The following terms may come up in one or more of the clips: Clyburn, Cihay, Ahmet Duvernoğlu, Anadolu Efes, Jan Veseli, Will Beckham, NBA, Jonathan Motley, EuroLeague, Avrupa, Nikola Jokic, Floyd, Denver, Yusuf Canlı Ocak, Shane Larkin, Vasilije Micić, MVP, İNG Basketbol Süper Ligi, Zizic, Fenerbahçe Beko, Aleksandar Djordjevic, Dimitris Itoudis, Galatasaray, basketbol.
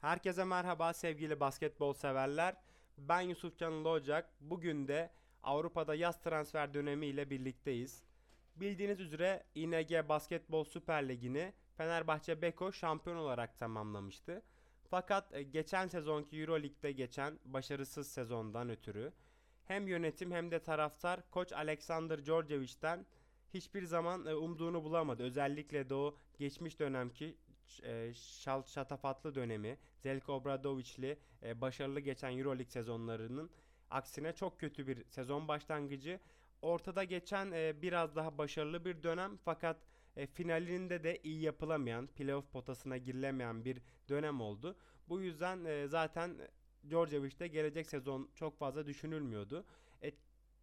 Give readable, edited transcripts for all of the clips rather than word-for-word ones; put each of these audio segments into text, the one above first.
Herkese merhaba sevgili basketbol severler. Ben Yusuf Canlı Ocak. Bugün de Avrupa'da yaz transfer dönemi ile birlikteyiz. Bildiğiniz üzere İNG Basketbol Süper Ligi'ni Fenerbahçe Beko şampiyon olarak tamamlamıştı. Fakat geçen sezonki EuroLeague'de geçen başarısız sezondan ötürü hem yönetim hem de taraftar koç Aleksandar Djordjevic'ten hiçbir zaman umduğunu bulamadı. Özellikle de o geçmiş dönemki şatafatlı dönemi, Zeljko Obradoviç'li başarılı geçen EuroLeague sezonlarının aksine çok kötü bir sezon başlangıcı. Ortada geçen biraz daha başarılı bir dönem fakat finalinde de iyi yapılamayan, playoff potasına girilemeyen bir dönem oldu. Bu yüzden zaten Djordjevic'te gelecek sezon çok fazla düşünülmüyordu.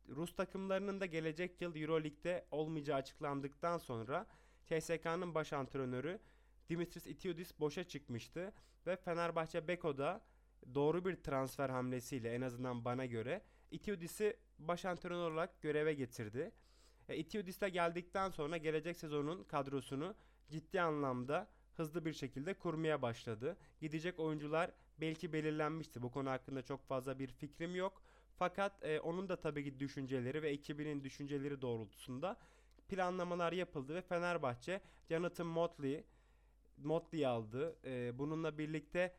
Rus takımlarının da gelecek yıl EuroLeague'de olmayacağı açıklandıktan sonra CSKA'nın baş antrenörü Dimitris Itoudis boşa çıkmıştı ve Fenerbahçe Beko'da doğru bir transfer hamlesiyle, en azından bana göre, Itoudis'i baş antrenör olarak göreve getirdi. Itoudis'e geldikten sonra gelecek sezonun kadrosunu ciddi anlamda hızlı bir şekilde kurmaya başladı. Gidecek oyuncular belki belirlenmişti. Bu konu hakkında çok fazla bir fikrim yok. Fakat onun da tabii ki düşünceleri ve ekibinin düşünceleri doğrultusunda planlamalar yapıldı ve Fenerbahçe Jonathan Motley'i aldı. Bununla birlikte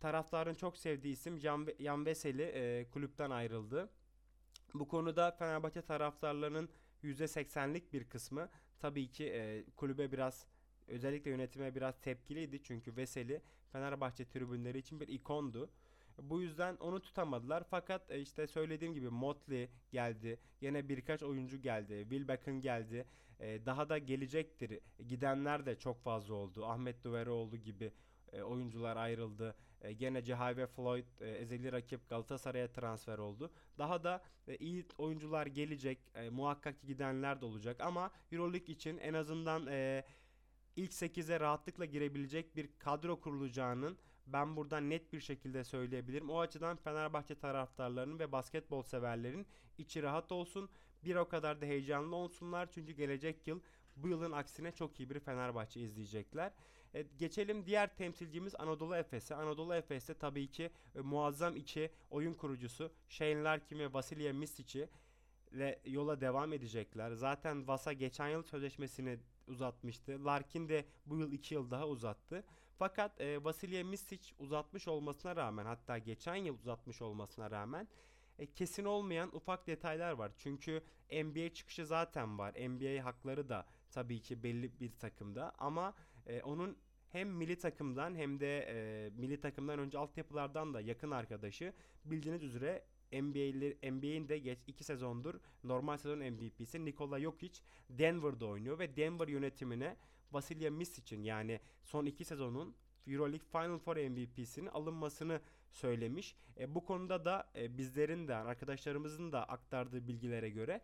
taraftarın çok sevdiği isim Jan Veseli kulüpten ayrıldı. Bu konuda Fenerbahçe taraftarlarının %80'lik bir kısmı tabii ki kulübe biraz, özellikle yönetime biraz tepkiliydi. Çünkü Veseli Fenerbahçe tribünleri için bir ikondu. Bu yüzden onu tutamadılar. Fakat işte söylediğim gibi Motley geldi. Yine birkaç oyuncu geldi. Will Beckham geldi. Daha da gelecektir. Gidenler de çok fazla oldu. Ahmet Duvernoğlu gibi oyuncular ayrıldı. Gene Cihay ve Floyd ezeli rakip Galatasaray'a transfer oldu. Daha da iyi oyuncular gelecek. Muhakkak gidenler de olacak. Ama EuroLeague için en azından ilk 8'e rahatlıkla girebilecek bir kadro kurulacağının ben buradan net bir şekilde söyleyebilirim. O açıdan Fenerbahçe taraftarlarının ve basketbol severlerin içi rahat olsun. Bir o kadar da heyecanlı olsunlar. Çünkü gelecek yıl bu yılın aksine çok iyi bir Fenerbahçe izleyecekler. Geçelim diğer temsilcimiz Anadolu Efes'e. Anadolu Efes'te tabii ki muazzam iki oyun kurucusu Shane Larkin ve Vasilije Micić ile yola devam edecekler. Zaten Vasa geçen yıl sözleşmesini uzatmıştı. Larkin de bu yıl 2 yıl daha uzattı. Fakat Vasilije Micić uzatmış olmasına rağmen, hatta geçen yıl uzatmış olmasına rağmen kesin olmayan ufak detaylar var. Çünkü NBA çıkışı zaten var. NBA hakları da tabii ki belli bir takımda ama onun hem milli takımdan hem de milli takımdan önce altyapılardan da yakın arkadaşı, bildiğiniz üzere NBA'in de geç 2 sezondur normal sezon MVP'si Nikola Jokic Denver'da oynuyor ve Denver yönetimine Vasilije Micić'in, yani son 2 sezonun EuroLeague Final Four MVP'sinin alınmasını söylemiş. Bu konuda da bizlerin de arkadaşlarımızın da aktardığı bilgilere göre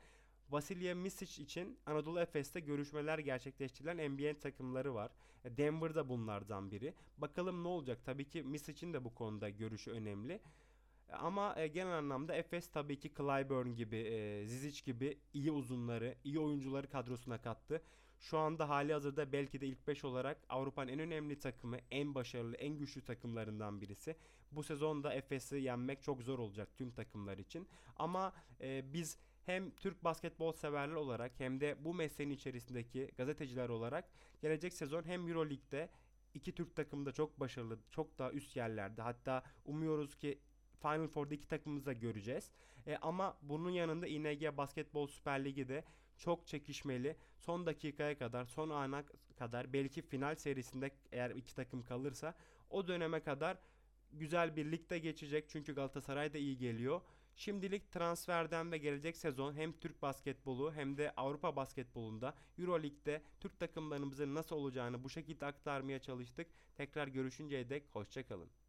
Vasilije Micić için Anadolu Efes'te görüşmeler gerçekleştirilen NBA takımları var. Denver'da bunlardan biri. Bakalım ne olacak? Tabii ki Misic'in de bu konuda görüşü önemli. Ama genel anlamda Efes tabii ki Clyburn gibi, Zizic gibi iyi uzunları, iyi oyuncuları kadrosuna kattı. Şu anda hali hazırda belki de ilk 5 olarak Avrupa'nın en önemli takımı, en başarılı, en güçlü takımlarından birisi. Bu sezonda Efes'i yenmek çok zor olacak tüm takımlar için. Ama biz hem Türk basketbol severler olarak hem de bu mesleğin içerisindeki gazeteciler olarak gelecek sezon hem EuroLeague'de iki Türk takımı da çok başarılı, çok daha üst yerlerde. Hatta umuyoruz ki Final Four'da iki takımımızı da göreceğiz. Ama bunun yanında İNG Basketbol Süper Ligi de çok çekişmeli. Son dakikaya kadar, son ana kadar, belki final serisinde eğer iki takım kalırsa o döneme kadar güzel bir ligde geçecek. Çünkü Galatasaray da iyi geliyor. Şimdilik transferden ve gelecek sezon hem Türk basketbolu hem de Avrupa basketbolunda EuroLeague'de Türk takımlarımızın nasıl olacağını bu şekilde aktarmaya çalıştık. Tekrar görüşünceye dek hoşça kalın.